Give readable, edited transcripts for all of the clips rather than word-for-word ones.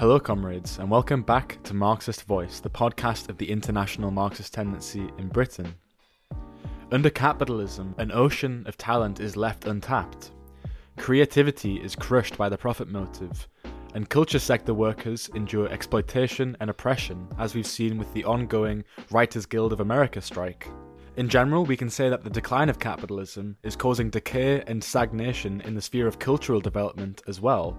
Hello comrades, and welcome back to Marxist Voice, the podcast of the International Marxist Tendency in Britain. Under capitalism, an ocean of talent is left untapped. Creativity is crushed by the profit motive, and culture sector workers endure exploitation and oppression, as we've seen with the ongoing Writers Guild of America strike. In general, we can say that the decline of capitalism is causing decay and stagnation in the sphere of cultural development as well.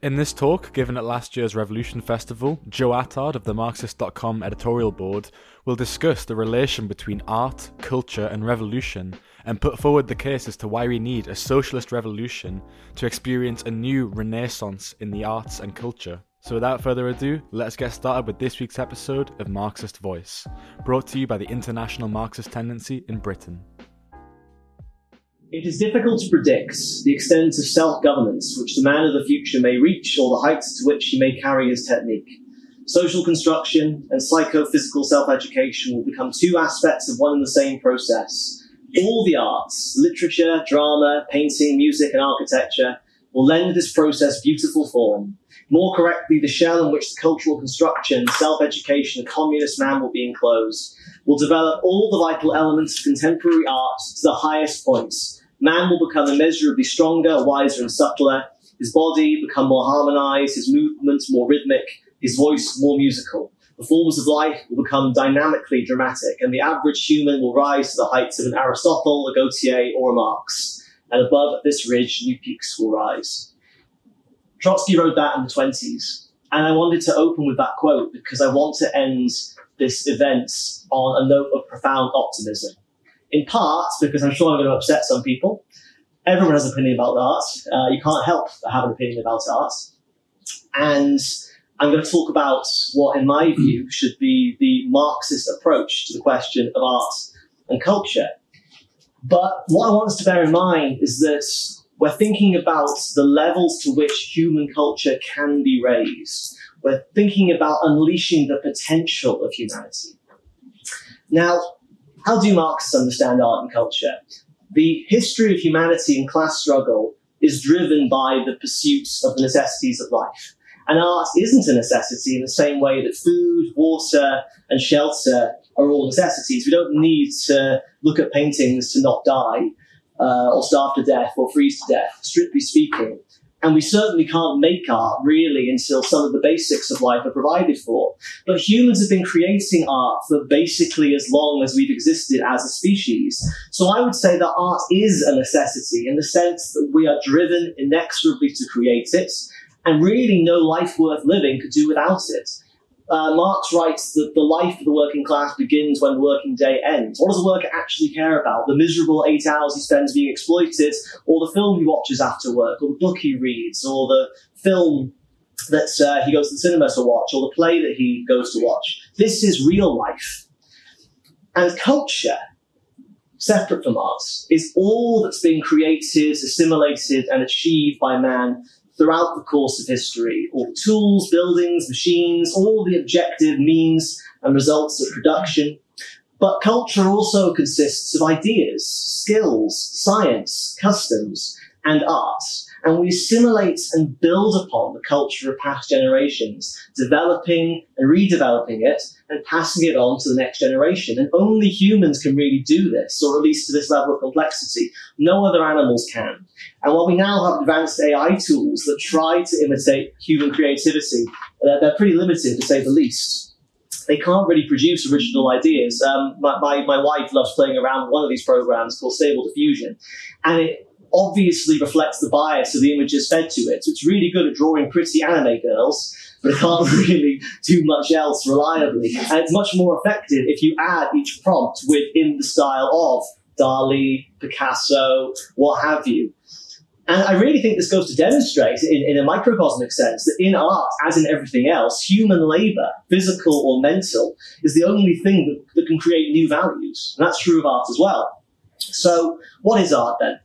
In this talk, given at last year's Revolution Festival, Joe Attard of the Marxist.com editorial board will discuss the relation between art, culture and revolution and put forward the case as to why we need a socialist revolution to experience a new renaissance in the arts and culture. So without further ado, let's get started with this week's episode of Marxist Voice, brought to you by the International Marxist Tendency in Britain. It is difficult to predict the extent of self-governance which the man of the future may reach or the heights to which he may carry his technique. Social construction and psychophysical self-education will become two aspects of one and the same process. All the arts, literature, drama, painting, music and architecture will lend this process beautiful form. More correctly, the shell in which the cultural construction, self-education of communist man will be enclosed will develop all the vital elements of contemporary art to the highest points. Man will become immeasurably stronger, wiser and subtler, his body become more harmonized, his movements more rhythmic, his voice more musical. The forms of life will become dynamically dramatic, and the average human will rise to the heights of an Aristotle, a Gautier or a Marx. And above this ridge, new peaks will rise. Trotsky wrote that in the 1920s, and I wanted to open with that quote because I want to end this event on a note of profound optimism. In part, because I'm sure I'm going to upset some people. Everyone has an opinion about art. You can't help but have an opinion about art. And I'm going to talk about what, in my view, should be the Marxist approach to the question of art and culture. But what I want us to bear in mind is that we're thinking about the levels to which human culture can be raised. We're thinking about unleashing the potential of humanity. Now, how do Marxists understand art and culture? The history of humanity and class struggle is driven by the pursuits of the necessities of life. And art isn't a necessity in the same way that food, water, and shelter are all necessities. We don't need to look at paintings to not die, or starve to death, or freeze to death, strictly speaking. And we certainly can't make art, really, until some of the basics of life are provided for. But humans have been creating art for basically as long as we've existed as a species. So I would say that art is a necessity in the sense that we are driven inexorably to create it, and really no life worth living could do without it. Marx writes that the life of the working class begins when the working day ends. What does the worker actually care about? The miserable 8 hours he spends being exploited, or the film he watches after work, or the book he reads, or the film that he goes to the cinema to watch, or the play that he goes to watch. This is real life. And culture, separate from art, is all that's been created, assimilated, and achieved by man throughout the course of history. All the tools, buildings, machines, all the objective means and results of production. But culture also consists of ideas, skills, science, customs, and art. And we assimilate and build upon the culture of past generations, developing and redeveloping it and passing it on to the next generation. And only humans can really do this, or at least to this level of complexity. No other animals can. And while we now have advanced AI tools that try to imitate human creativity, they're pretty limited, to say the least. They can't really produce original ideas. My wife loves playing around with one of these programs called Stable Diffusion, and it obviously reflects the bias of the images fed to it. So it's really good at drawing pretty anime girls, but it can't really do much else reliably. And it's much more effective if you add each prompt within the style of Dali, Picasso, what have you. And I really think this goes to demonstrate, in a microcosmic sense, that in art, as in everything else, human labor, physical or mental, is the only thing that can create new values. And that's true of art as well. So what is art then?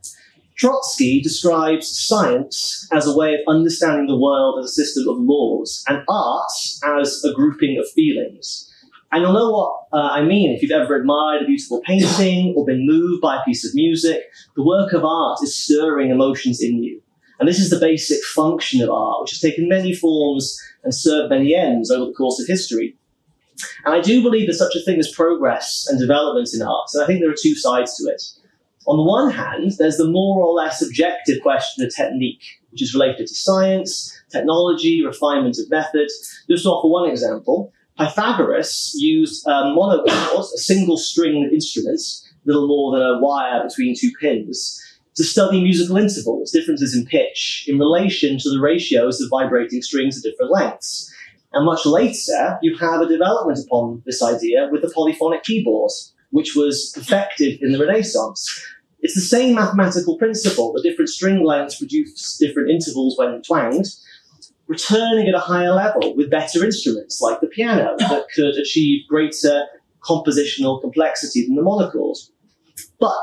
Trotsky describes science as a way of understanding the world as a system of laws, and art as a grouping of feelings. And you'll know what I mean if you've ever admired a beautiful painting or been moved by a piece of music. The work of art is stirring emotions in you. And this is the basic function of art, which has taken many forms and served many ends over the course of history. And I do believe there's such a thing as progress and development in art, and I think there are two sides to it. On the one hand, there's the more or less objective question of technique, which is related to science, technology, refinement of method. Just to offer one example, Pythagoras used monochords, a single string instrument, little more than a wire between two pins, to study musical intervals, differences in pitch, in relation to the ratios of vibrating strings of different lengths. And much later, you have a development upon this idea with the polyphonic keyboard, which was perfected in the Renaissance. It's the same mathematical principle, the different string lengths produce different intervals when twanged, returning at a higher level with better instruments like the piano that could achieve greater compositional complexity than the monochords. But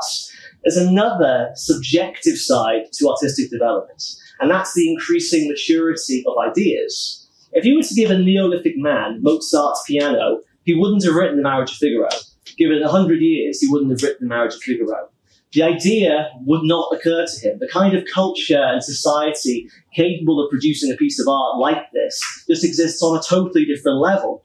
there's another subjective side to artistic development, and that's the increasing maturity of ideas. If you were to give a Neolithic man Mozart's piano, he wouldn't have written The Marriage of Figaro. Given 100 years, he wouldn't have written The Marriage of Figaro. The idea would not occur to him. The kind of culture and society capable of producing a piece of art like this just exists on a totally different level.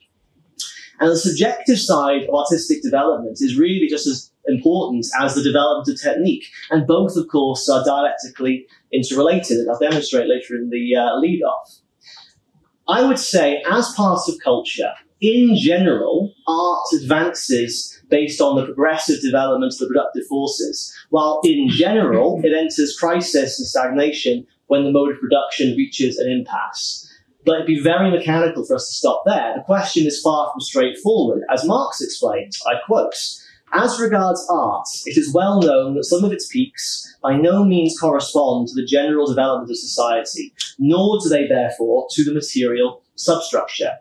And the subjective side of artistic development is really just as important as the development of technique. And both, of course, are dialectically interrelated, and I'll demonstrate later in the lead-off. I would say, as part of culture, in general, art advances based on the progressive development of the productive forces, while in general, it enters crisis and stagnation when the mode of production reaches an impasse. But it'd be very mechanical for us to stop there. The question is far from straightforward. As Marx explained, I quote, "As regards art, it is well known that some of its peaks by no means correspond to the general development of society, nor do they, therefore, to the material substructure.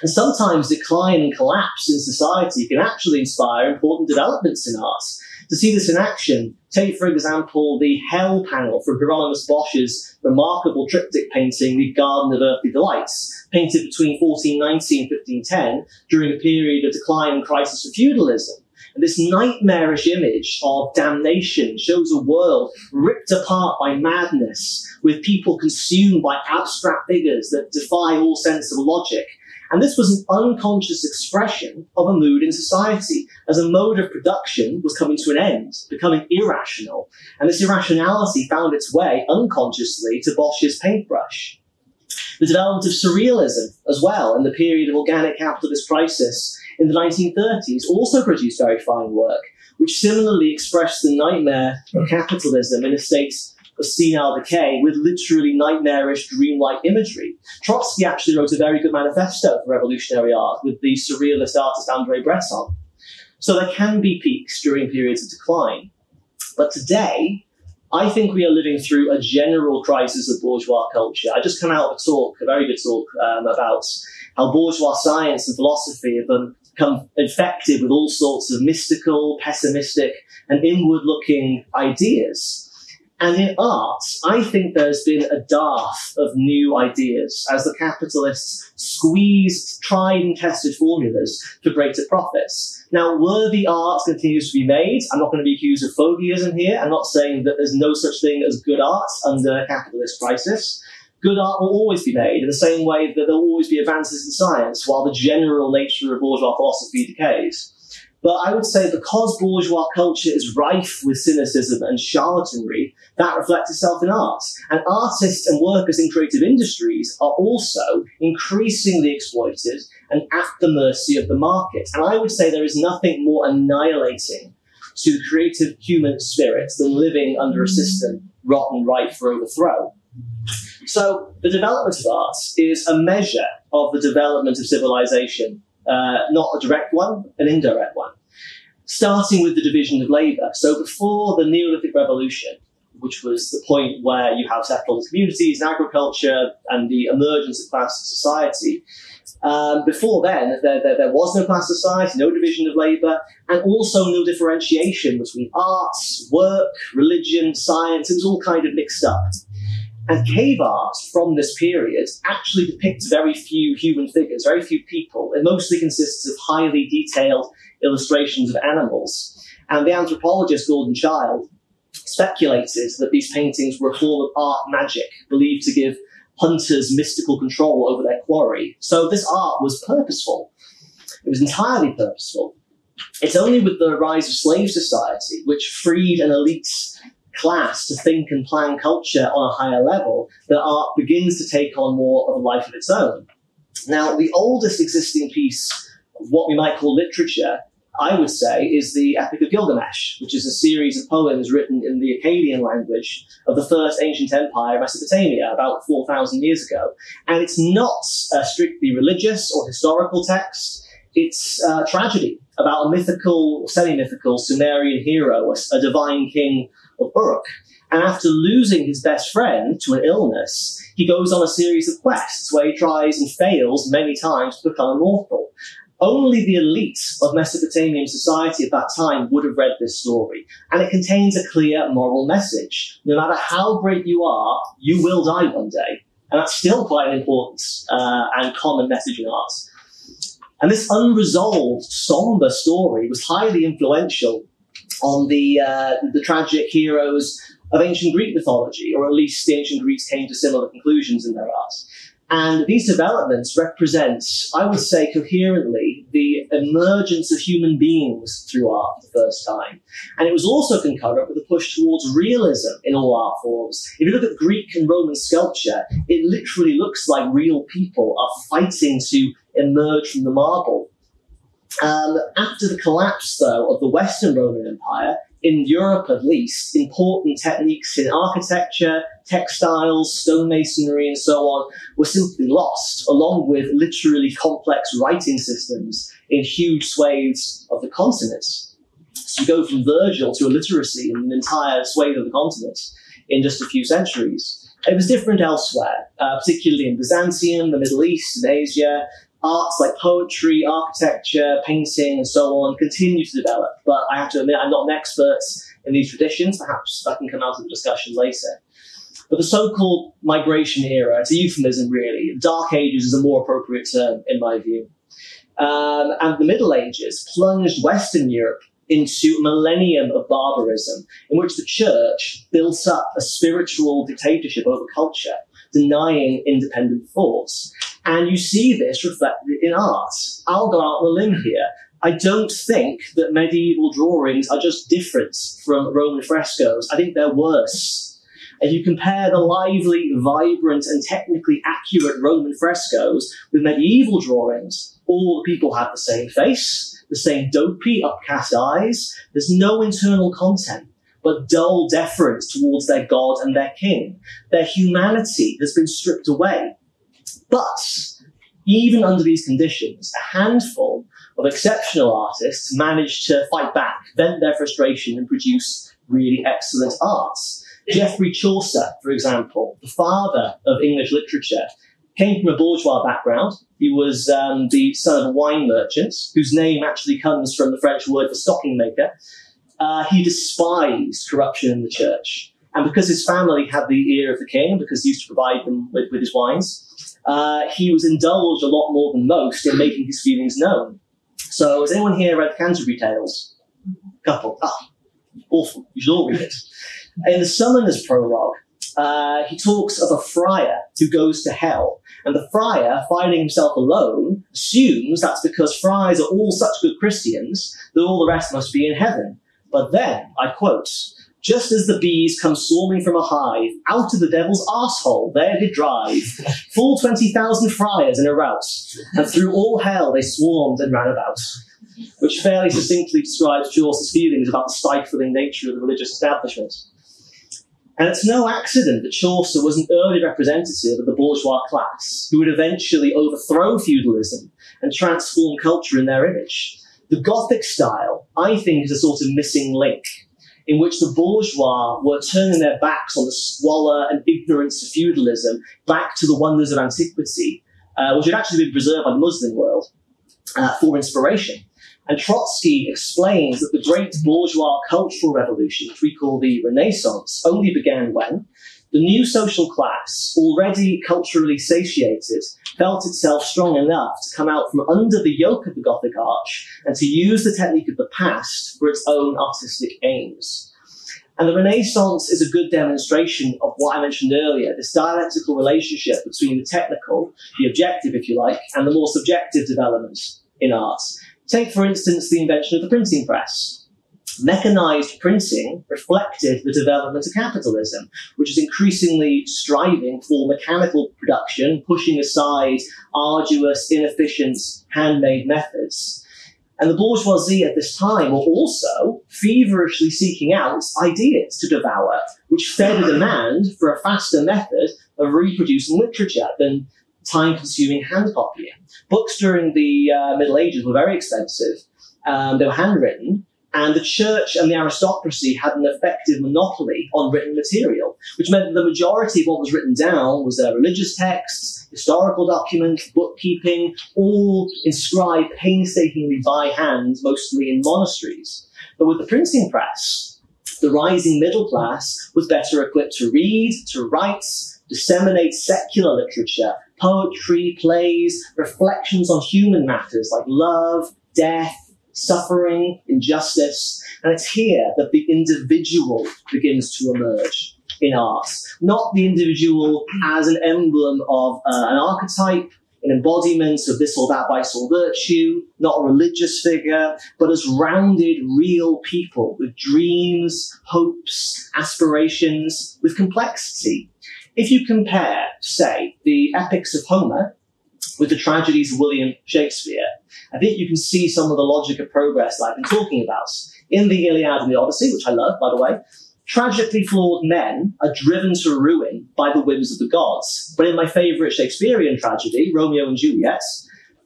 And sometimes decline and collapse in society can actually inspire important developments in art. To see this in action, take, for example, the Hell panel from Hieronymus Bosch's remarkable triptych painting, The Garden of Earthly Delights, painted between 1490 and 1510 during a period of decline and crisis for feudalism. And this nightmarish image of damnation shows a world ripped apart by madness, with people consumed by abstract figures that defy all sense of logic. And this was an unconscious expression of a mood in society, as a mode of production was coming to an end, becoming irrational. And this irrationality found its way unconsciously to Bosch's paintbrush. The development of surrealism as well, in the period of organic capitalist crisis in the 1930s, also produced very fine work, which similarly expressed the nightmare of capitalism in a state of senile decay with literally nightmarish, dreamlike imagery. Trotsky actually wrote a very good manifesto for revolutionary art with the surrealist artist Andre Breton. So there can be peaks during periods of decline. But today, I think we are living through a general crisis of bourgeois culture. I just come out of a talk, a very good talk, about how bourgeois science and philosophy have become infected with all sorts of mystical, pessimistic, and inward-looking ideas. And in art, I think there's been a dearth of new ideas as the capitalists squeezed tried and tested formulas for greater profits. Now, worthy art continues to be made. I'm not going to be accused of Fogyism here. I'm not saying that there's no such thing as good art under capitalist crisis. Good art will always be made in the same way that there will always be advances in science while the general nature of bourgeois philosophy decays. But I would say because bourgeois culture is rife with cynicism and charlatanry, that reflects itself in art. And artists and workers in creative industries are also increasingly exploited and at the mercy of the market. And I would say there is nothing more annihilating to the creative human spirit than living under a system rotten ripe for overthrow. So the development of art is a measure of the development of civilization. Not a direct one, an indirect one, starting with the division of labour. So before the Neolithic Revolution, which was the point where you have settled communities and agriculture and the emergence of class society, before then, there was no class society, no division of labour, and also no differentiation between arts, work, religion, science. It was all kind of mixed up. And cave art from this period actually depicts very few human figures, very few people. It mostly consists of highly detailed illustrations of animals. And the anthropologist Gordon Child speculated that these paintings were a form of art magic, believed to give hunters mystical control over their quarry. So this art was purposeful. It was entirely purposeful. It's only with the rise of slave society, which freed an elite class to think and plan culture on a higher level, that art begins to take on more of a life of its own. Now, the oldest existing piece of what we might call literature, I would say, is the Epic of Gilgamesh, which is a series of poems written in the Akkadian language of the first ancient empire, Mesopotamia, about 4,000 years ago. And it's not a strictly religious or historical text. It's a tragedy about a mythical, semi-mythical Sumerian hero, a divine king of Uruk. And after losing his best friend to an illness, he goes on a series of quests where he tries and fails many times to become immortal. Only the elite of Mesopotamian society at that time would have read this story. And it contains a clear moral message. No matter how great you are, you will die one day. And that's still quite an important and common message in art. And this unresolved, somber story was highly influential on the tragic heroes of ancient Greek mythology, or at least the ancient Greeks came to similar conclusions in their art. And these developments represent, I would say coherently, the emergence of human beings through art for the first time. And it was also concurrent with a push towards realism in all art forms. If you look at Greek and Roman sculpture, it literally looks like real people are fighting to emerge from the marble. After the collapse, though, of the Western Roman Empire, in Europe at least, important techniques in architecture, textiles, stonemasonry, and so on were simply lost, along with literally complex writing systems in huge swathes of the continent. So you go from Virgil to illiteracy in an entire swathe of the continent in just a few centuries. It was different elsewhere, particularly in Byzantium, the Middle East, and Asia. Arts like poetry, architecture, painting, and so on continue to develop. But I have to admit, I'm not an expert in these traditions. Perhaps that can come out of the discussion later. But the so-called migration era, it's a euphemism really. Dark Ages is a more appropriate term, in my view. And the Middle Ages plunged Western Europe into a millennium of barbarism, in which the church built up a spiritual dictatorship over culture, denying independent thoughts. And you see this reflected in art. I'll go out on a limb here. I don't think that medieval drawings are just different from Roman frescoes. I think they're worse. If you compare the lively, vibrant, and technically accurate Roman frescoes with medieval drawings, all the people have the same face, the same dopey, upcast eyes. There's no internal content, but dull deference towards their god and their king. Their humanity has been stripped away. But even under these conditions, a handful of exceptional artists managed to fight back, vent their frustration, and produce really excellent art. Geoffrey Chaucer, for example, the father of English literature, came from a bourgeois background. He was the son of a wine merchant, whose name actually comes from the French word for stocking maker. He despised corruption in the church. And because his family had the ear of the king, because he used to provide them with his wines, he was indulged a lot more than most in making his feelings known. So has anyone here read the Canterbury Tales? Couple. Ah, awful. You should all read it. In the Summoner's Prologue, he talks of a friar who goes to hell. And the friar, finding himself alone, assumes that's because friars are all such good Christians that all the rest must be in heaven. But then, I quote, "Just as the bees come swarming from a hive, out of the devil's arsehole there did drive full 20,000 friars in a rout, and through all hell they swarmed and ran about," which fairly succinctly describes Chaucer's feelings about the stifling nature of the religious establishment. And it's no accident that Chaucer was an early representative of the bourgeois class, who would eventually overthrow feudalism and transform culture in their image. The Gothic style, I think, is a sort of missing link, in which the bourgeois were turning their backs on the squalor and ignorance of feudalism back to the wonders of antiquity, which had actually been preserved by the Muslim world, for inspiration. And Trotsky explains that the great bourgeois cultural revolution, which we call the Renaissance, only began when the new social class, already culturally satiated, felt itself strong enough to come out from under the yoke of the Gothic arch and to use the technique of the past for its own artistic aims. And the Renaissance is a good demonstration of what I mentioned earlier, this dialectical relationship between the technical, the objective, if you like, and the more subjective developments in art. Take, for instance, the invention of the printing press. Mechanized printing reflected the development of capitalism, which is increasingly striving for mechanical production, pushing aside arduous, inefficient, handmade methods. And the bourgeoisie at this time were also feverishly seeking out ideas to devour, which fed a demand for a faster method of reproducing literature than time-consuming hand copying. Books during the Middle Ages were very expensive. They were handwritten, and the church and the aristocracy had an effective monopoly on written material, which meant that the majority of what was written down was religious texts, historical documents, bookkeeping, all inscribed painstakingly by hand, mostly in monasteries. But with the printing press, the rising middle class was better equipped to read, to write, disseminate secular literature, poetry, plays, reflections on human matters like love, death, suffering, injustice, and it's here that the individual begins to emerge in art. Not the individual as an emblem of an archetype, an embodiment of this or that vice or virtue, not a religious figure, but as rounded, real people with dreams, hopes, aspirations, with complexity. If you compare, say, the epics of Homer with the tragedies of William Shakespeare, I think you can see some of the logic of progress that I've been talking about. In the Iliad and the Odyssey, which I love, by the way, tragically flawed men are driven to ruin by the whims of the gods. But in my favourite Shakespearean tragedy, Romeo and Juliet,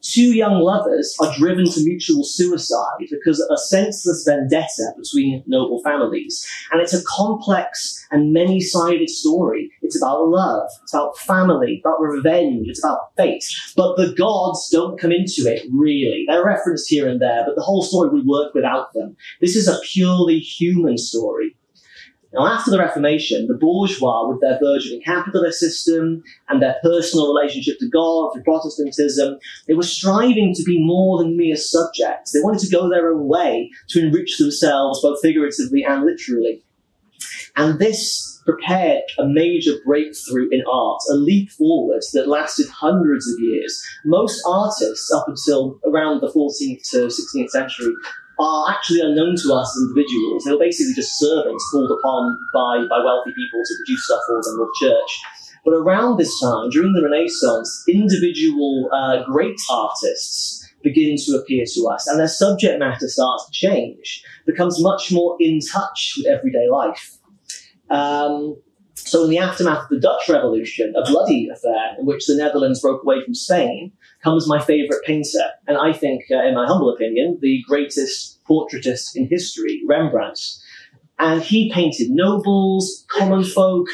two young lovers are driven to mutual suicide because of a senseless vendetta between noble families. And it's a complex and many-sided story. It's about love, it's about family, about revenge, it's about fate. But the gods don't come into it, really. They're referenced here and there, but the whole story would work without them. This is a purely human story. Now, after the Reformation, the bourgeois, with their burgeoning capitalist system and their personal relationship to God through Protestantism, they were striving to be more than mere subjects. They wanted to go their own way to enrich themselves, both figuratively and literally. And this prepared a major breakthrough in art, a leap forward that lasted hundreds of years. Most artists, up until around the 14th to 16th century, are actually unknown to us as individuals. They were basically just servants called upon by wealthy people to produce stuff for them or the church. But around this time, during the Renaissance, individual great artists begin to appear to us, and their subject matter starts to change, becomes much more in touch with everyday life. So in the aftermath of the Dutch Revolution, a bloody affair in which the Netherlands broke away from Spain, comes my favourite painter, and I think, in my humble opinion, the greatest portraitist in history, Rembrandt. And he painted nobles, common folk,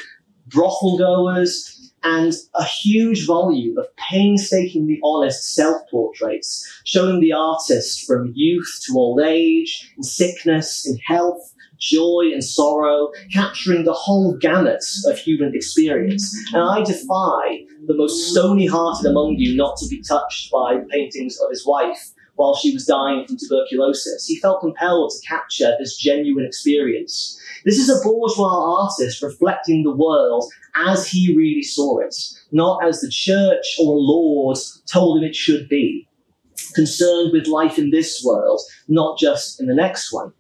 brothel goers, and a huge volume of painstakingly honest self-portraits, showing the artist from youth to old age, in sickness, in health, joy and sorrow, capturing the whole gamut of human experience. And I defy the most stony-hearted among you not to be touched by the paintings of his wife while she was dying from tuberculosis. He felt compelled to capture this genuine experience. This is a bourgeois artist reflecting the world as he really saw it, not as the church or lord told him it should be, concerned with life in this world, not just in the next one.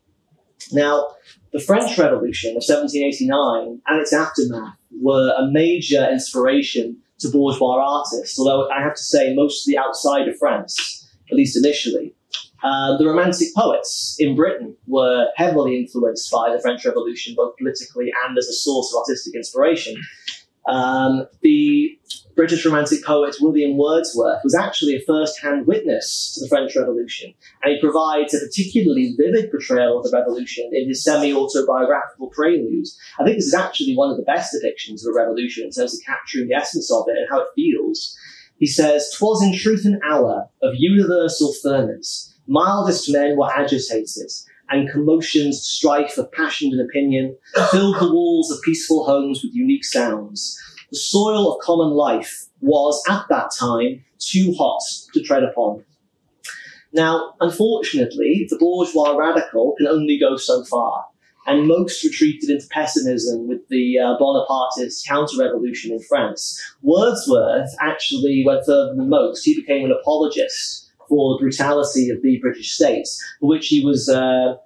Now, the French Revolution of 1789 and its aftermath were a major inspiration to bourgeois artists, although I have to say mostly outside of France, at least initially. The Romantic poets in Britain were heavily influenced by the French Revolution, both politically and as a source of artistic inspiration. The British Romantic poet William Wordsworth was actually a first-hand witness to the French Revolution, and he provides a particularly vivid portrayal of the revolution in his semi-autobiographical Prelude. I think this is actually one of the best depictions of a revolution in terms of capturing the essence of it and how it feels. He says, "'Twas in truth an hour of universal ferment. Mildest men were agitated, and commotions, strife of passion and opinion, filled the walls of peaceful homes with unique sounds. The soil of common life was, at that time, too hot to tread upon." Now, unfortunately, the bourgeois radical can only go so far. and most retreated into pessimism with the Bonapartist counter-revolution in France. Wordsworth actually went further than most. He became an apologist for the brutality of the British state, for which he was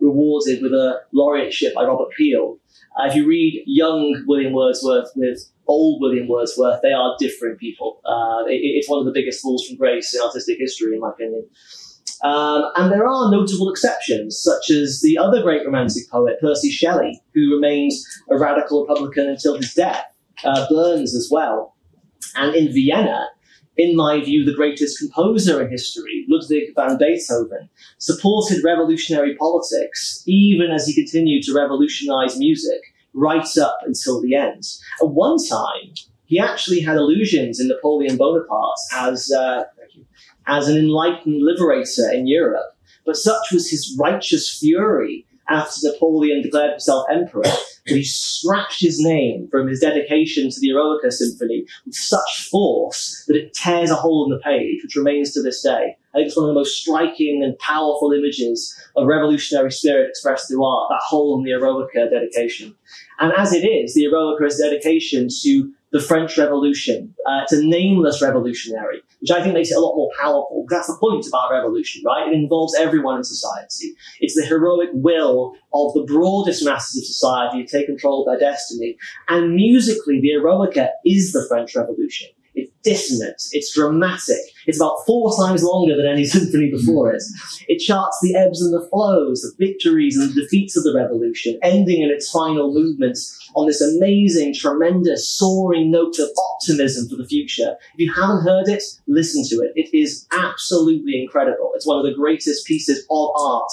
rewarded with a laureateship by Robert Peel. If you read young William Wordsworth with old William Wordsworth, they are different people. It's one of the biggest falls from grace in artistic history, in my opinion. And there are notable exceptions, such as the other great Romantic poet, Percy Shelley, who remained a radical Republican until his death, Burns as well. And in Vienna, in my view, the greatest composer in history, Ludwig van Beethoven, supported revolutionary politics, even as he continued to revolutionize music right up until the end. At one time, he actually had illusions in Napoleon Bonaparte as an enlightened liberator in Europe, but such was his righteous fury after Napoleon declared himself emperor, he scratched his name from his dedication to the Eroica Symphony with such force that it tears a hole in the page, which remains to this day. I think it's one of the most striking and powerful images of revolutionary spirit expressed through art, that hole in the Eroica dedication. And as it is, the Eroica is a dedication to the French Revolution. It's a nameless revolutionary, which I think makes it a lot more powerful, because that's the point about revolution, right? It involves everyone in society. It's the heroic will of the broadest masses of society to take control of their destiny. And musically, the Eroica is the French Revolution. It's dissonant, it's dramatic, it's about 4 times longer than any symphony before it. It charts the ebbs and the flows, the victories and the defeats of the revolution, ending in its final movements on this amazing, tremendous, soaring note of optimism for the future. If you haven't heard it, listen to it. It is absolutely incredible. It's one of the greatest pieces of art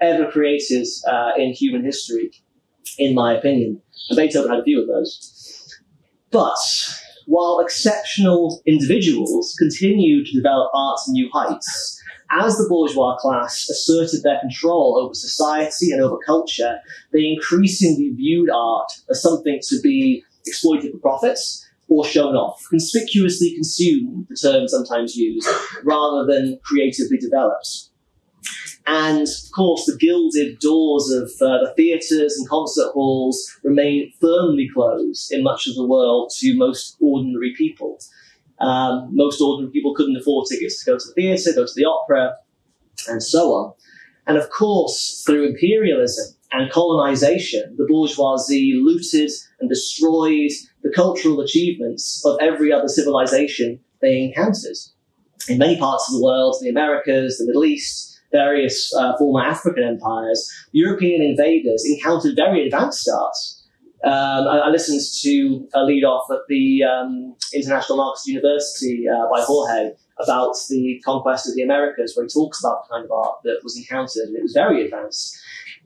ever created in human history, in my opinion. And Beethoven had a few of those. But while exceptional individuals continue to develop art to new heights, as the bourgeois class asserted their control over society and over culture, they increasingly viewed art as something to be exploited for profits or shown off, conspicuously consumed, the term sometimes used, rather than creatively developed. And, of course, the gilded doors of the theatres and concert halls remain firmly closed in much of the world to most ordinary people. Most ordinary people couldn't afford tickets to go to the theatre, go to the opera, and so on. And, of course, through imperialism and colonisation, the bourgeoisie looted and destroyed the cultural achievements of every other civilisation they encountered. In many parts of the world, the Americas, the Middle East, various former African empires, European invaders encountered very advanced arts. I listened to a lead-off at the International Marxist University by Jorge about the conquest of the Americas, where he talks about the kind of art that was encountered, and it was very advanced.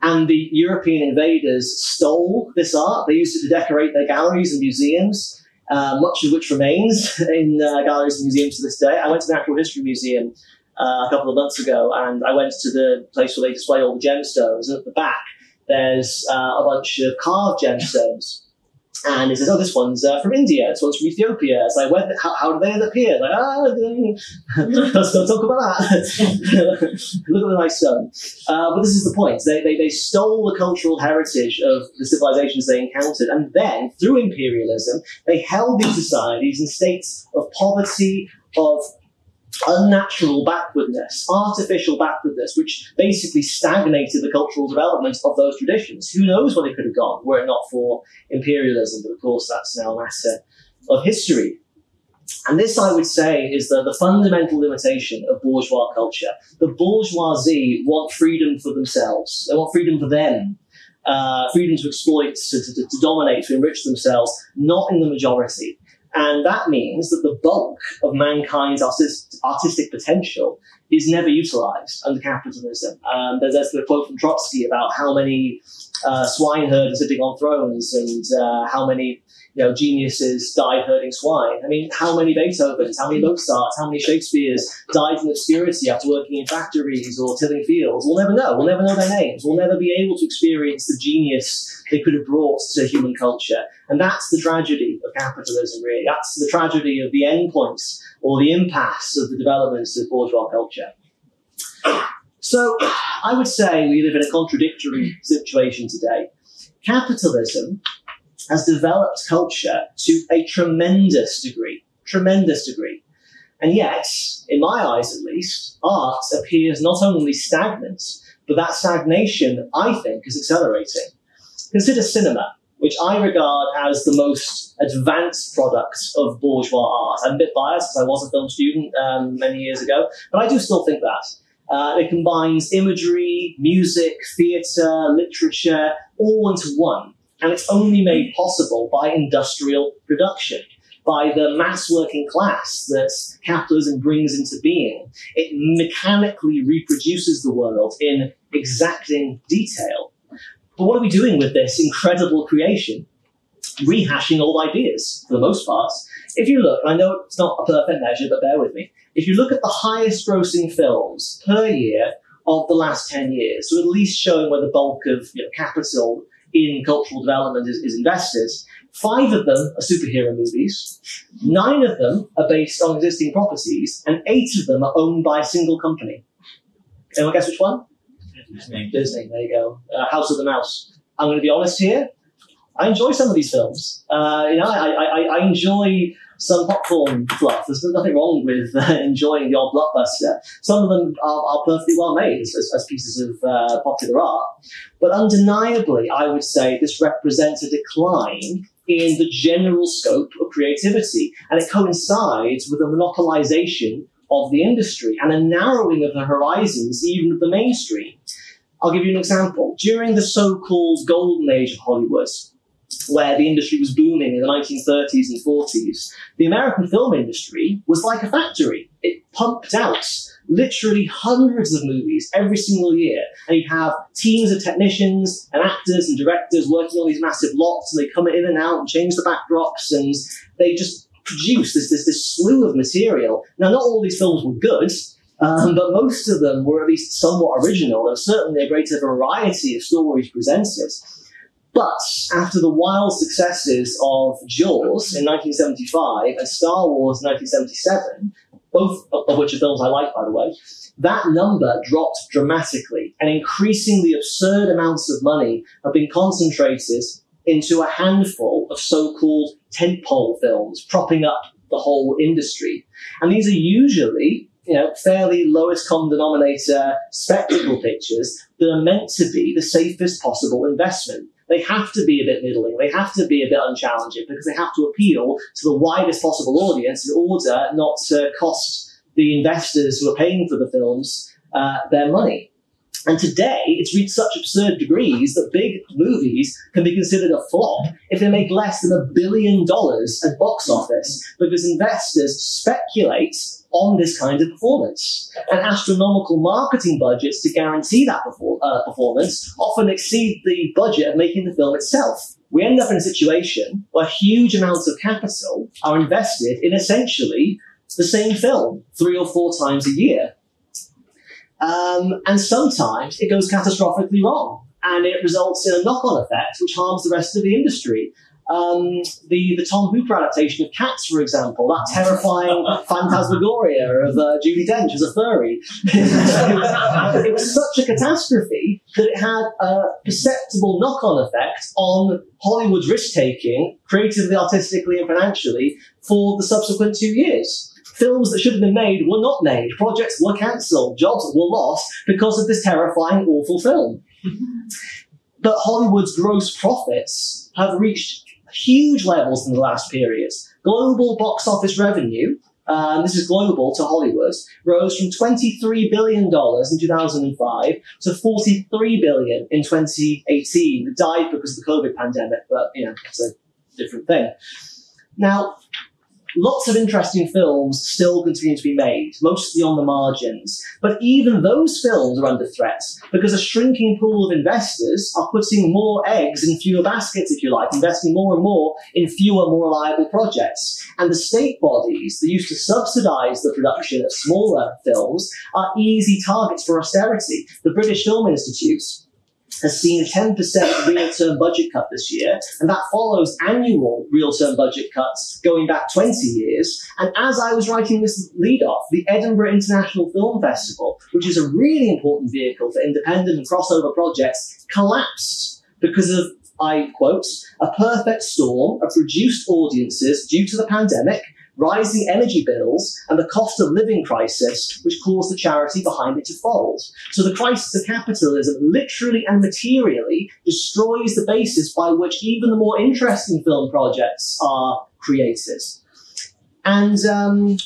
And the European invaders stole this art. They used it to decorate their galleries and museums, much of which remains in galleries and museums to this day. I went to the Natural History Museum a couple of months ago, and I went to the place where they display all the gemstones, and at the back there's a bunch of carved gemstones, and it says, oh, this one's from India, this one's from Ethiopia. It's like, how do they end up here? It's like, let's not talk about that. Look at the nice stone. But this is the point. They stole the cultural heritage of the civilizations they encountered, and then, through imperialism, they held these societies in states of poverty, of unnatural backwardness, artificial backwardness, which basically stagnated the cultural development of those traditions. Who knows where they could have gone were it not for imperialism, but of course that's now an asset of history. And this, I would say, is the fundamental limitation of bourgeois culture. The bourgeoisie want freedom for themselves. They want freedom for them. Freedom to exploit, to dominate, to enrich themselves, not in the majority. And that means that the bulk of mankind's artistic potential is never utilised under capitalism. There's the quote from Trotsky about how many swineherd are sitting on thrones, and how many geniuses died herding swine. I mean, how many Beethovens, how many Mozarts, how many Shakespeares died in obscurity after working in factories or tilling fields? We'll never know. We'll never know their names. We'll never be able to experience the genius they could have brought to human culture. And that's the tragedy of capitalism, really. That's the tragedy of the endpoints or the impasse of the developments of bourgeois culture. So I would say we live in a contradictory situation today. capitalism has developed culture to a tremendous degree. And yet, in my eyes at least, art appears not only stagnant, but that stagnation, I think, is accelerating. Consider cinema, which I regard as the most advanced product of bourgeois art. I'm a bit biased because I was a film student many years ago, but I do still think that. It combines imagery, music, theatre, literature, all into one. And it's only made possible by industrial production, by the mass working class that capitalism brings into being. It mechanically reproduces the world in exacting detail. But what are we doing with this incredible creation? Rehashing old ideas, for the most part. If you look, I know it's not a perfect measure, but bear with me. If you look at the highest grossing films per year of the last 10 years, so at least showing where the bulk of capital in cultural development is invested, 5 of them are superhero movies, 9 of them are based on existing properties, and 8 of them are owned by a single company. Anyone guess which one? Disney, there you go. House of the Mouse. I'm going to be honest here. I enjoy some of these films. I enjoy some popcorn fluff. There's nothing wrong with enjoying the old blockbuster. Some of them are perfectly well made as pieces of popular art. But undeniably, I would say this represents a decline in the general scope of creativity. And it coincides with a monopolization of the industry and a narrowing of the horizons, even of the mainstream. I'll give you an example. During the so-called golden age of Hollywood, where the industry was booming in the 1930s and 40s, the American film industry was like a factory. It pumped out literally hundreds of movies every single year. And you'd have teams of technicians and actors and directors working on these massive lots, and they come in and out and change the backdrops, and they just produce this slew of material. Now, not all these films were good, but most of them were at least somewhat original. There was certainly a greater variety of stories presented. But after the wild successes of Jaws in 1975 and Star Wars in 1977, both of which are films I like, by the way, that number dropped dramatically, and increasingly absurd amounts of money have been concentrated into a handful of so-called tentpole films, propping up the whole industry. And these are usually, fairly lowest common denominator spectacle pictures that are meant to be the safest possible investment. They have to be a bit middling, they have to be a bit unchallenging, because they have to appeal to the widest possible audience in order not to cost the investors who are paying for the films their money. And today, it's reached such absurd degrees that big movies can be considered a flop if they make less than $1 billion at box office, because investors speculate on this kind of performance. And astronomical marketing budgets to guarantee that performance often exceed the budget of making the film itself. We end up in a situation where huge amounts of capital are invested in essentially the same film 3 or 4 times a year. And sometimes it goes catastrophically wrong, and it results in a knock-on effect which harms the rest of the industry. The Tom Hooper adaptation of Cats, for example, that terrifying phantasmagoria of Judi Dench as a furry. It was such a catastrophe that it had a perceptible knock-on effect on Hollywood's risk-taking, creatively, artistically, and financially, for the subsequent 2 years. Films that should have been made were not made. Projects were cancelled. Jobs were lost because of this terrifying, awful film. But Hollywood's gross profits have reached huge levels in the last periods. Global box office revenue, this is global to Hollywood, rose from $23 billion in 2005 to $43 billion in 2018. It died because of the COVID pandemic, but, it's a different thing. Now, lots of interesting films still continue to be made, mostly on the margins. But even those films are under threat, because a shrinking pool of investors are putting more eggs in fewer baskets, if you like, investing more and more in fewer, more reliable projects. And the state bodies that used to subsidize the production of smaller films are easy targets for austerity. The British Film Institute has seen a 10% real-term budget cut this year, and that follows annual real-term budget cuts going back 20 years. And as I was writing this lead-off, the Edinburgh International Film Festival, which is a really important vehicle for independent and crossover projects, collapsed because of I quote, a perfect storm of reduced audiences due to the pandemic, rising energy bills, and the cost of living crisis, which caused the charity behind it to fold. So the crisis of capitalism literally and materially destroys the basis by which even the more interesting film projects are created. And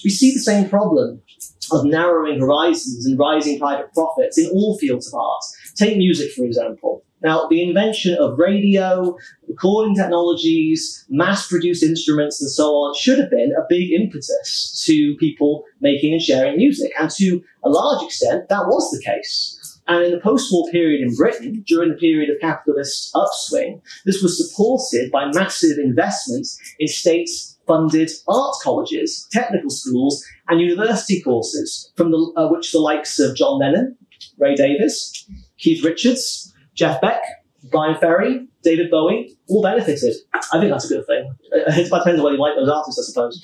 we see the same problem of narrowing horizons and rising private profits in all fields of art. Take music, for example. Now, the invention of radio, recording technologies, mass-produced instruments, and so on should have been a big impetus to people making and sharing music. And to a large extent, that was the case. And in the post-war period in Britain, during the period of capitalist upswing, this was supported by massive investments in state-funded art colleges, technical schools, and university courses, from which the likes of John Lennon, Ray Davies, Keith Richards, Jeff Beck, Brian Ferry, David Bowie, all benefited. I think that's a good thing. It depends on whether you like those artists, I suppose.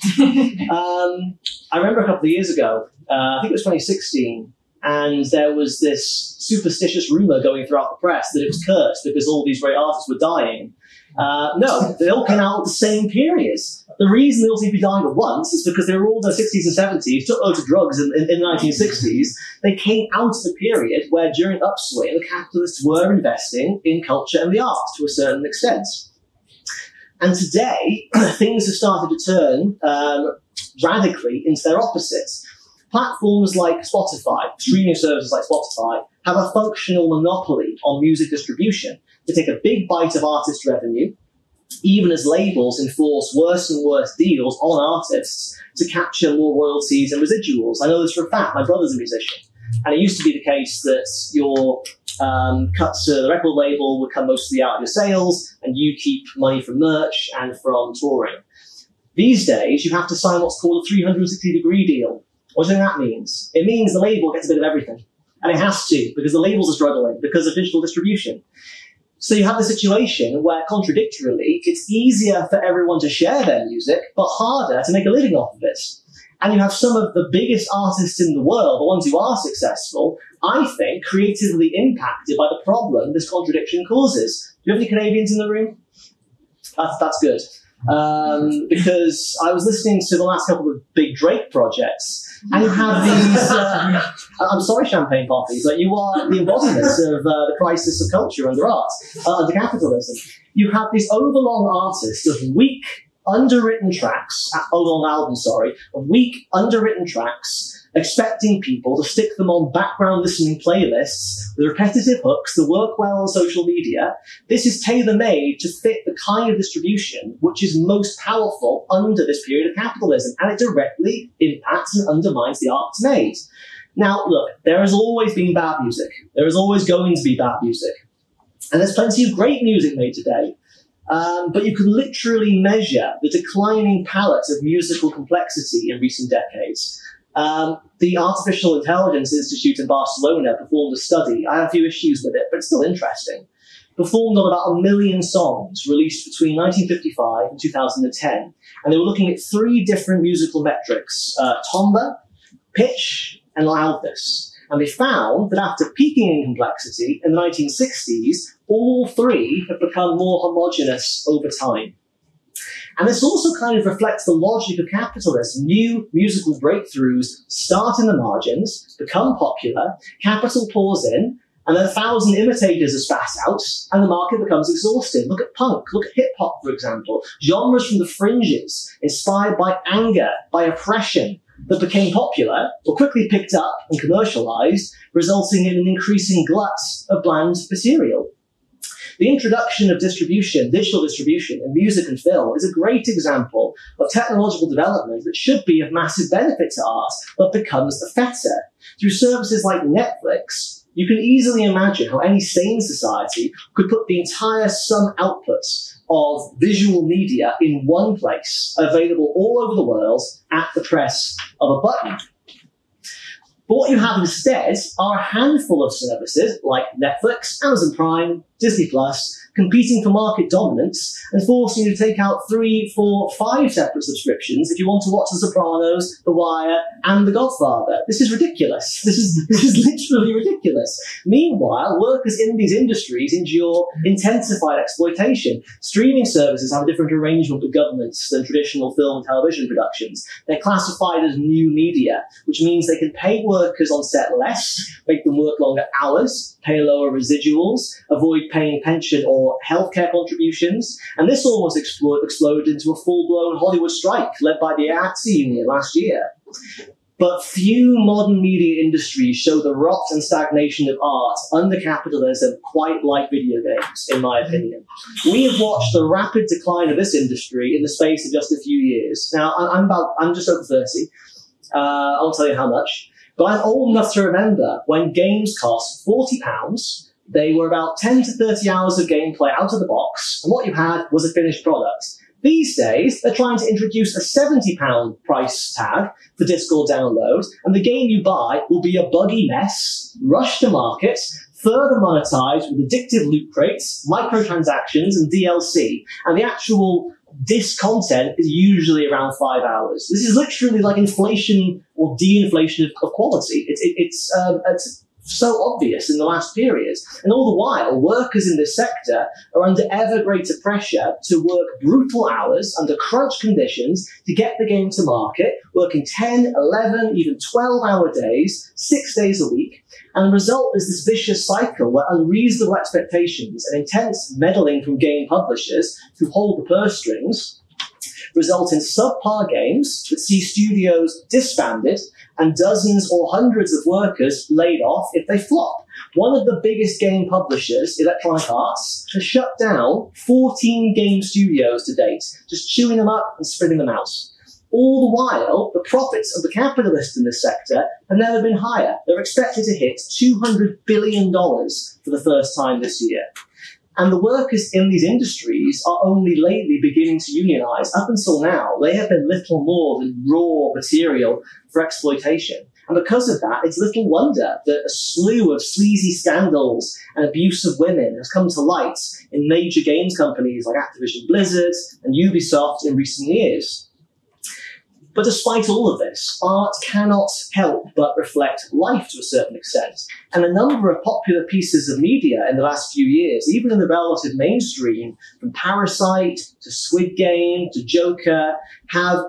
I remember a couple of years ago, I think it was 2016, and there was this superstitious rumor going throughout the press that it was cursed because all these great artists were dying. No, they all came out at the same periods. The reason they all seem to be dying at once is because they were all in their 60s and 70s, took loads of drugs in the 1960s. They came out of the period where, during upswing, the capitalists were investing in culture and the arts to a certain extent. And today, things have started to turn radically into their opposites. Platforms like Spotify, streaming services like Spotify, have a functional monopoly on music distribution. They take a big bite of artist revenue, even as labels enforce worse and worse deals on artists to capture more royalties and residuals. I know this for a fact. My brother's a musician. And it used to be the case that your cuts to the record label would come mostly out of your sales, and you keep money from merch and from touring. These days, you have to sign what's called a 360-degree deal. What do you think that means? It means the label gets a bit of everything. And it has to, because the labels are struggling because of digital distribution. So you have the situation where, contradictorily, it's easier for everyone to share their music, but harder to make a living off of it. And you have some of the biggest artists in the world, the ones who are successful, I think, creatively impacted by the problem this contradiction causes. Do you have any Canadians in the room? That's good. Because I was listening to the last couple of big Drake projects, and you have these, I'm sorry, champagne poppies, but you are the embodiment of the crisis of culture under art, under capitalism. You have these overlong artists of weak, underwritten tracks, overlong albums, sorry, of weak, underwritten tracks, expecting people to stick them on background listening playlists, the repetitive hooks that work well on social media. This is tailor-made to fit the kind of distribution which is most powerful under this period of capitalism, and it directly impacts and undermines the arts made. Now, look, there has always been bad music. There is always going to be bad music. And there's plenty of great music made today. But you can literally measure the declining palette of musical complexity in recent decades. The Artificial Intelligence Institute in Barcelona performed a study. I have a few issues with it, but it's still interesting. Performed on about 1 million songs released between 1955 and 2010. And they were looking at three different musical metrics, timbre, pitch, and loudness. And they found that after peaking in complexity in the 1960s, all three have become more homogeneous over time. And this also kind of reflects the logic of capitalism. New musical breakthroughs start in the margins, become popular, capital pours in, and then 1,000 imitators are spat out, and the market becomes exhausted. Look at punk, look at hip-hop, for example. Genres from the fringes, inspired by anger, by oppression, that became popular, were quickly picked up and commercialized, resulting in an increasing glut of bland material. The introduction of distribution, digital distribution, in music and film is a great example of technological development that should be of massive benefit to art, but becomes a fetter. Through services like Netflix, you can easily imagine how any sane society could put the entire sum output of visual media in one place, available all over the world at the press of a button. But what you have instead are a handful of services like Netflix, Amazon Prime, Disney Plus, competing for market dominance and forcing you to take out 3, 4, 5 separate subscriptions if you want to watch The Sopranos, The Wire, and The Godfather. This is ridiculous. This is literally ridiculous. Meanwhile, workers in these industries endure intensified exploitation. Streaming services have a different arrangement with governments than traditional film and television productions. They're classified as new media, which means they can pay workers on set less, make them work longer hours, pay lower residuals, avoid paying pension or healthcare contributions, and this almost exploded into a full-blown Hollywood strike led by the arts union last year. But few modern media industries show the rot and stagnation of art under capitalism quite like video games, in my opinion. We have watched the rapid decline of this industry in the space of just a few years. Now, I'm just over 30. I'll tell you how much. But I'm old enough to remember when games cost £40, they were about 10 to 30 hours of gameplay out of the box, and what you had was a finished product. These days, they're trying to introduce a £70 price tag for disc or download, and the game you buy will be a buggy mess, rushed to market, further monetized with addictive loot crates, microtransactions, and DLC, and the actual disc content is usually around 5 hours. This is literally like inflation or de-inflation of quality. It's so obvious in the last period. And all the while, workers in this sector are under ever greater pressure to work brutal hours under crunch conditions to get the game to market, working 10, 11, even 12-hour days, 6 days a week. And the result is this vicious cycle where unreasonable expectations and intense meddling from game publishers who hold the purse strings result in subpar games that see studios disbanded and dozens or hundreds of workers laid off if they flop. One of the biggest game publishers, Electronic Arts, has shut down 14 game studios to date, just chewing them up and spreading them out. All the while, the profits of the capitalists in this sector have never been higher. They're expected to hit $200 billion for the first time this year. And the workers in these industries are only lately beginning to unionize. Up until now, they have been little more than raw material for exploitation. And because of that, it's little wonder that a slew of sleazy scandals and abuse of women has come to light in major games companies like Activision Blizzard and Ubisoft in recent years. But despite all of this, art cannot help but reflect life to a certain extent. And a number of popular pieces of media in the last few years, even in the relative mainstream, from Parasite to Squid Game to Joker, have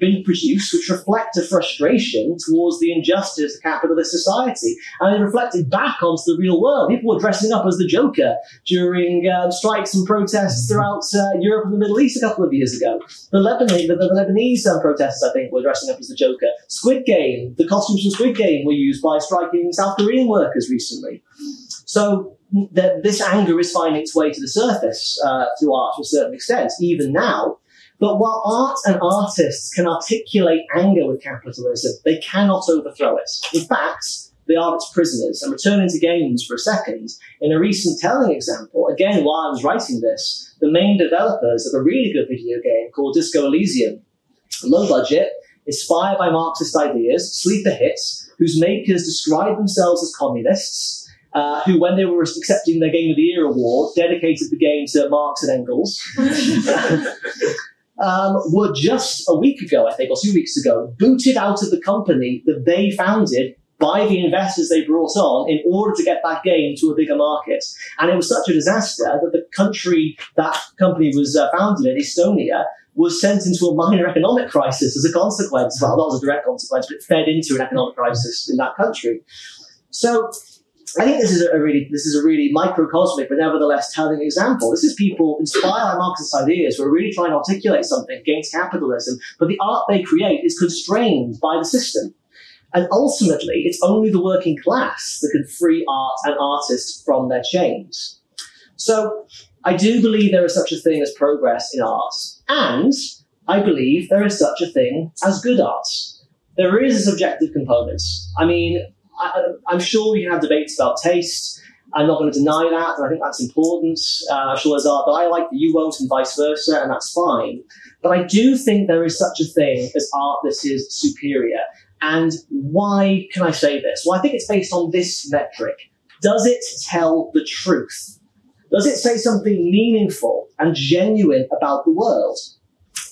been produced which reflect a frustration towards the injustice of capitalist society. And it reflected back onto the real world. People were dressing up as the Joker during strikes and protests throughout Europe and the Middle East a couple of years ago. The Lebanese protests, I think, were dressing up as the Joker. Squid Game, the costumes from Squid Game were used by striking South Korean workers recently. So this anger is finding its way to the surface through art to a certain extent, even now. But while art and artists can articulate anger with capitalism, they cannot overthrow it. In fact, they are its prisoners. And returning to games for a second, in a recent telling example, again, while I was writing this, the main developers of a really good video game called Disco Elysium, low budget, inspired by Marxist ideas, sleeper hits, whose makers describe themselves as communists, who, when they were accepting their Game of the Year award, dedicated the game to Marx and Engels. Were just a week ago, I think, or 2 weeks ago, booted out of the company that they founded by the investors they brought on in order to get that game to a bigger market. And it was such a disaster that the country that company was founded in, Estonia, was sent into a minor economic crisis as a consequence. Well, not as a direct consequence, but it fed into an economic crisis in that country. So I think this is a really microcosmic, but nevertheless telling example. This is people inspired by Marxist ideas who are really trying to articulate something against capitalism, but the art they create is constrained by the system. And ultimately, it's only the working class that can free art and artists from their chains. So I do believe there is such a thing as progress in art, and I believe there is such a thing as good art. There is a subjective component. I mean, I'm sure we can have debates about taste. I'm not going to deny that, and I think that's important. I'm sure there's art that I like that you won't, and vice versa, and that's fine. But I do think there is such a thing as art that is superior. And why can I say this? Well, I think it's based on this metric. Does it tell the truth? Does it say something meaningful and genuine about the world?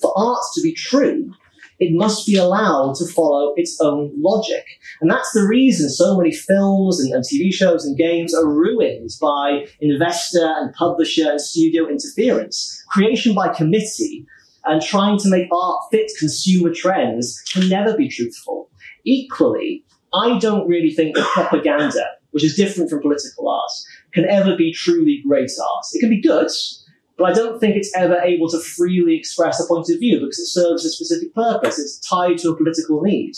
For art to be true, it must be allowed to follow its own logic. And that's the reason so many films and TV shows and games are ruined by investor and publisher and studio interference. Creation by committee and trying to make art fit consumer trends can never be truthful. Equally, I don't really think that propaganda, which is different from political art, can ever be truly great art. It can be good, but I don't think it's ever able to freely express a point of view because it serves a specific purpose. It's tied to a political need.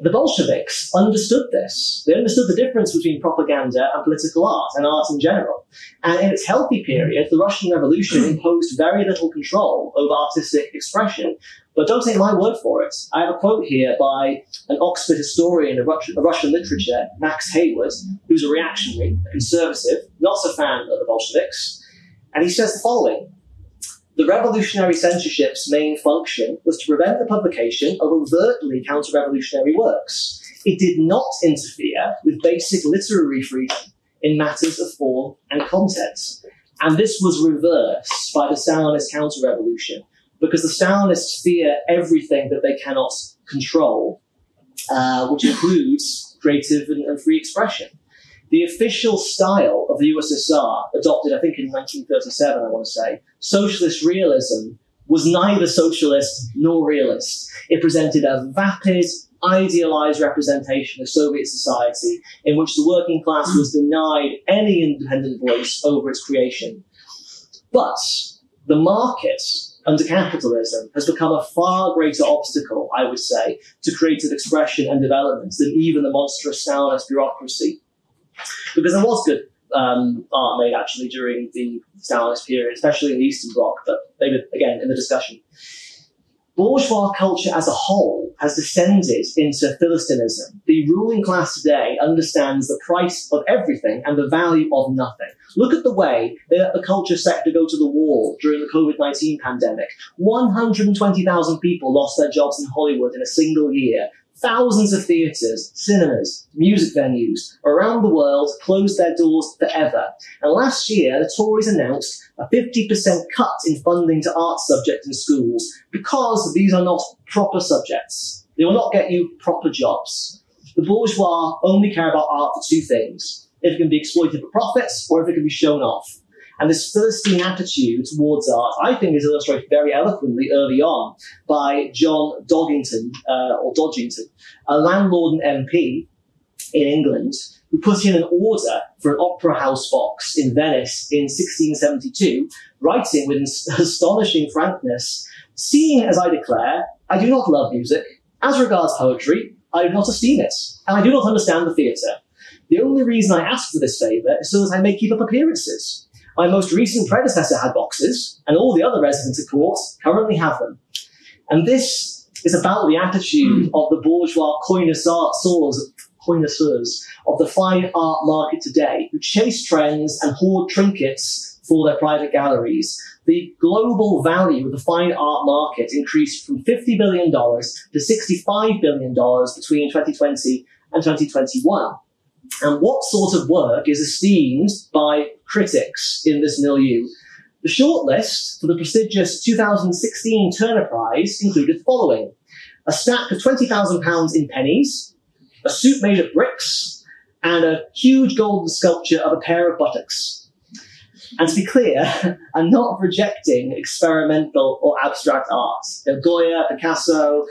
The Bolsheviks understood this. They understood the difference between propaganda and political art and art in general. And in its healthy period, the Russian Revolution imposed very little control over artistic expression. But don't take my word for it. I have a quote here by an Oxford historian of Russian literature, Max Hayward, who's a reactionary, a conservative, not a fan of the Bolsheviks. And he says the following: "The revolutionary censorship's main function was to prevent the publication of overtly counter-revolutionary works. It did not interfere with basic literary freedom in matters of form and content. And this was reversed by the Stalinist counter-revolution, because the Stalinists fear everything that they cannot control, which includes creative and free expression. The official style of the USSR, adopted, I think, in 1937, I want to say, socialist realism, was neither socialist nor realist. It presented a vapid, idealized representation of Soviet society in which the working class was denied any independent voice over its creation. But the market, under capitalism, has become a far greater obstacle, I would say, to creative expression and development than even the monstrous Stalinist bureaucracy." Because there was good art made, actually, during the Stalinist period, especially in the Eastern Bloc, but they were, again, in the discussion. Bourgeois culture as a whole has descended into philistinism. The ruling class today understands the price of everything and the value of nothing. Look at the way they let the culture sector go to the wall during the COVID-19 pandemic. 120,000 people lost their jobs in Hollywood in a single year. Thousands of theatres, cinemas, music venues around the world closed their doors forever. And last year, the Tories announced a 50% cut in funding to art subjects in schools because these are not proper subjects. They will not get you proper jobs. The bourgeois only care about art for two things: if it can be exploited for profits or if it can be shown off. And this Philistine attitude towards art, I think, is illustrated very eloquently early on by John Dodgington, a landlord and MP in England, who put in an order for an opera house box in Venice in 1672, writing with astonishing frankness, "Seeing as I declare, I do not love music. As regards poetry, I do not esteem it, and I do not understand the theatre. The only reason I ask for this favour is so that I may keep up appearances. My most recent predecessor had boxes, and all the other residents of court currently have them." And this is about the attitude of the bourgeois connoisseurs of the fine art market today, who chase trends and hoard trinkets for their private galleries. The global value of the fine art market increased from $50 billion to $65 billion between 2020 and 2021. And what sort of work is esteemed by critics in this milieu? The shortlist for the prestigious 2016 Turner Prize included the following: a stack of £20,000 in pennies, a suit made of bricks, and a huge golden sculpture of a pair of buttocks. And to be clear, I'm not rejecting experimental or abstract art. Goya, Picasso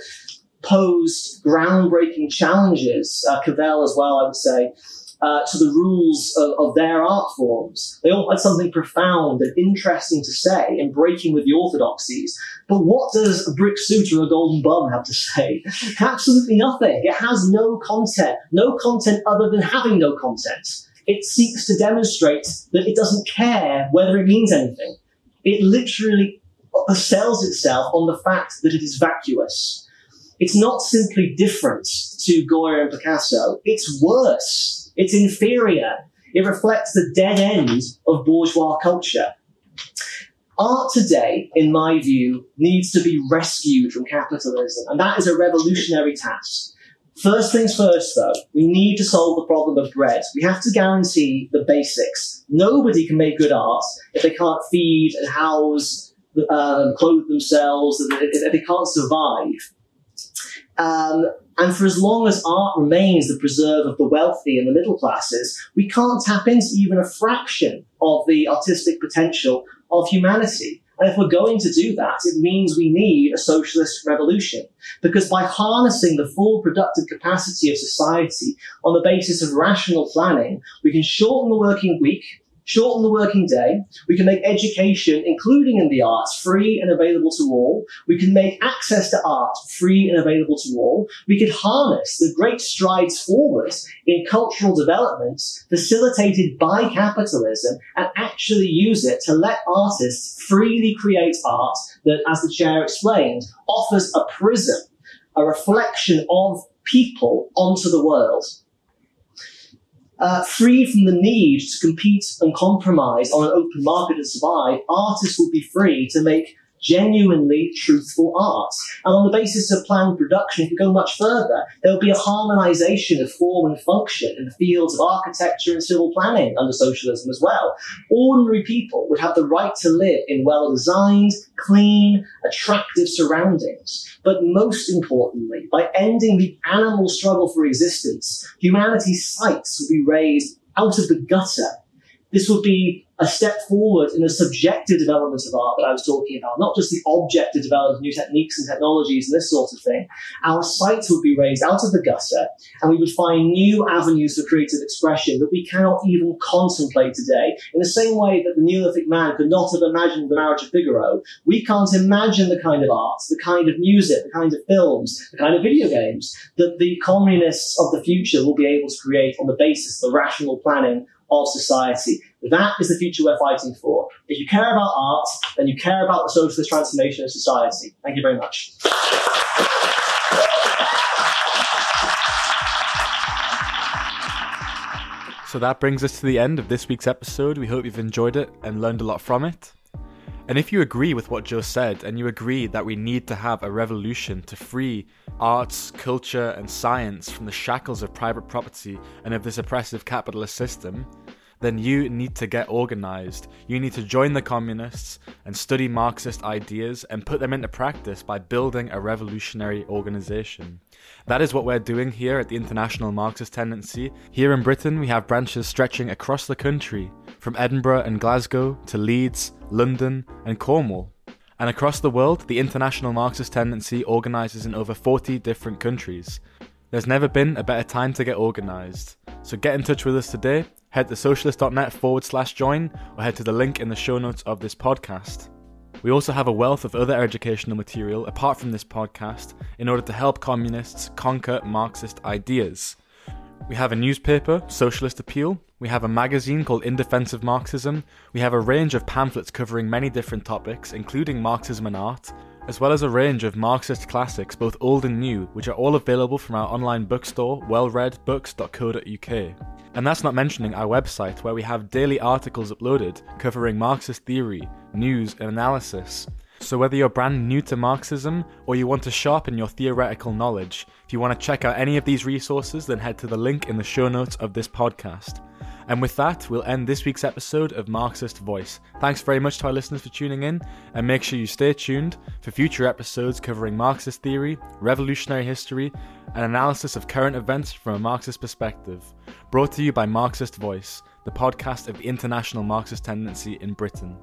posed groundbreaking challenges, Cavell as well, I would say, to the rules of their art forms. They all had something profound and interesting to say in breaking with the orthodoxies. But what does a brick suit or a golden bum have to say? Absolutely nothing. It has no content other than having no content. It seeks to demonstrate that it doesn't care whether it means anything. It literally sells itself on the fact that it is vacuous. It's not simply different to Goya and Picasso. It's worse. It's inferior. It reflects the dead end of bourgeois culture. Art today, in my view, needs to be rescued from capitalism, and that is a revolutionary task. First things first, though, we need to solve the problem of bread. We have to guarantee the basics. Nobody can make good art if they can't feed and house, clothe themselves, if they can't survive. And for as long as art remains the preserve of the wealthy and the middle classes, we can't tap into even a fraction of the artistic potential of humanity. And if we're going to do that, it means we need a socialist revolution. Because by harnessing the full productive capacity of society on the basis of rational planning, we can shorten the working week, shorten the working day, we can make education, including in the arts, free and available to all, we can make access to art free and available to all, we can harness the great strides forward in cultural developments facilitated by capitalism and actually use it to let artists freely create art that, as the chair explained, offers a prism, a reflection of people onto the world. Free from the need to compete and compromise on an open market to survive, artists will be free to make genuinely truthful art. And on the basis of planned production, if you go much further, there will be a harmonization of form and function in the fields of architecture and civil planning under socialism as well. Ordinary people would have the right to live in well-designed, clean, attractive surroundings. But most importantly, by ending the animal struggle for existence, humanity's sights will be raised out of the gutter. This would be a step forward in the subjective development of art that I was talking about, not just the objective development of new techniques and technologies and this sort of thing. Our sights would be raised out of the gutter, and we would find new avenues for creative expression that we cannot even contemplate today. In the same way that the Neolithic man could not have imagined the Marriage of Figaro, we can't imagine the kind of art, the kind of music, the kind of films, the kind of video games that the communists of the future will be able to create on the basis of the rational planning of society. That is the future we're fighting for. If you care about art, then you care about the socialist transformation of society. Thank you very much. So that brings us to the end of this week's episode. We hope you've enjoyed it and learned a lot from it. And if you agree with what Joe said, and you agree that we need to have a revolution to free arts, culture, and science from the shackles of private property and of this oppressive capitalist system, then you need to get organized. You need to join the communists and study Marxist ideas and put them into practice by building a revolutionary organization. That is what we're doing here at the International Marxist Tendency. Here in Britain, we have branches stretching across the country, from Edinburgh and Glasgow to Leeds, London, and Cornwall. And across the world, the International Marxist Tendency organizes in over 40 different countries. There's never been a better time to get organized. So get in touch with us today. Head to socialist.net/join or head to the link in the show notes of this podcast. We also have a wealth of other educational material apart from this podcast in order to help communists conquer Marxist ideas. We have a newspaper, Socialist Appeal. We have a magazine called In Defense of Marxism. We have a range of pamphlets covering many different topics, including Marxism and art, as well as a range of Marxist classics, both old and new, which are all available from our online bookstore, wellreadbooks.co.uk. And that's not mentioning our website, where we have daily articles uploaded covering Marxist theory, news, and analysis. So whether you're brand new to Marxism, or you want to sharpen your theoretical knowledge, if you want to check out any of these resources, then head to the link in the show notes of this podcast. And with that, we'll end this week's episode of Marxist Voice. Thanks very much to our listeners for tuning in, and make sure you stay tuned for future episodes covering Marxist theory, revolutionary history, and analysis of current events from a Marxist perspective. Brought to you by Marxist Voice, the podcast of the International Marxist Tendency in Britain.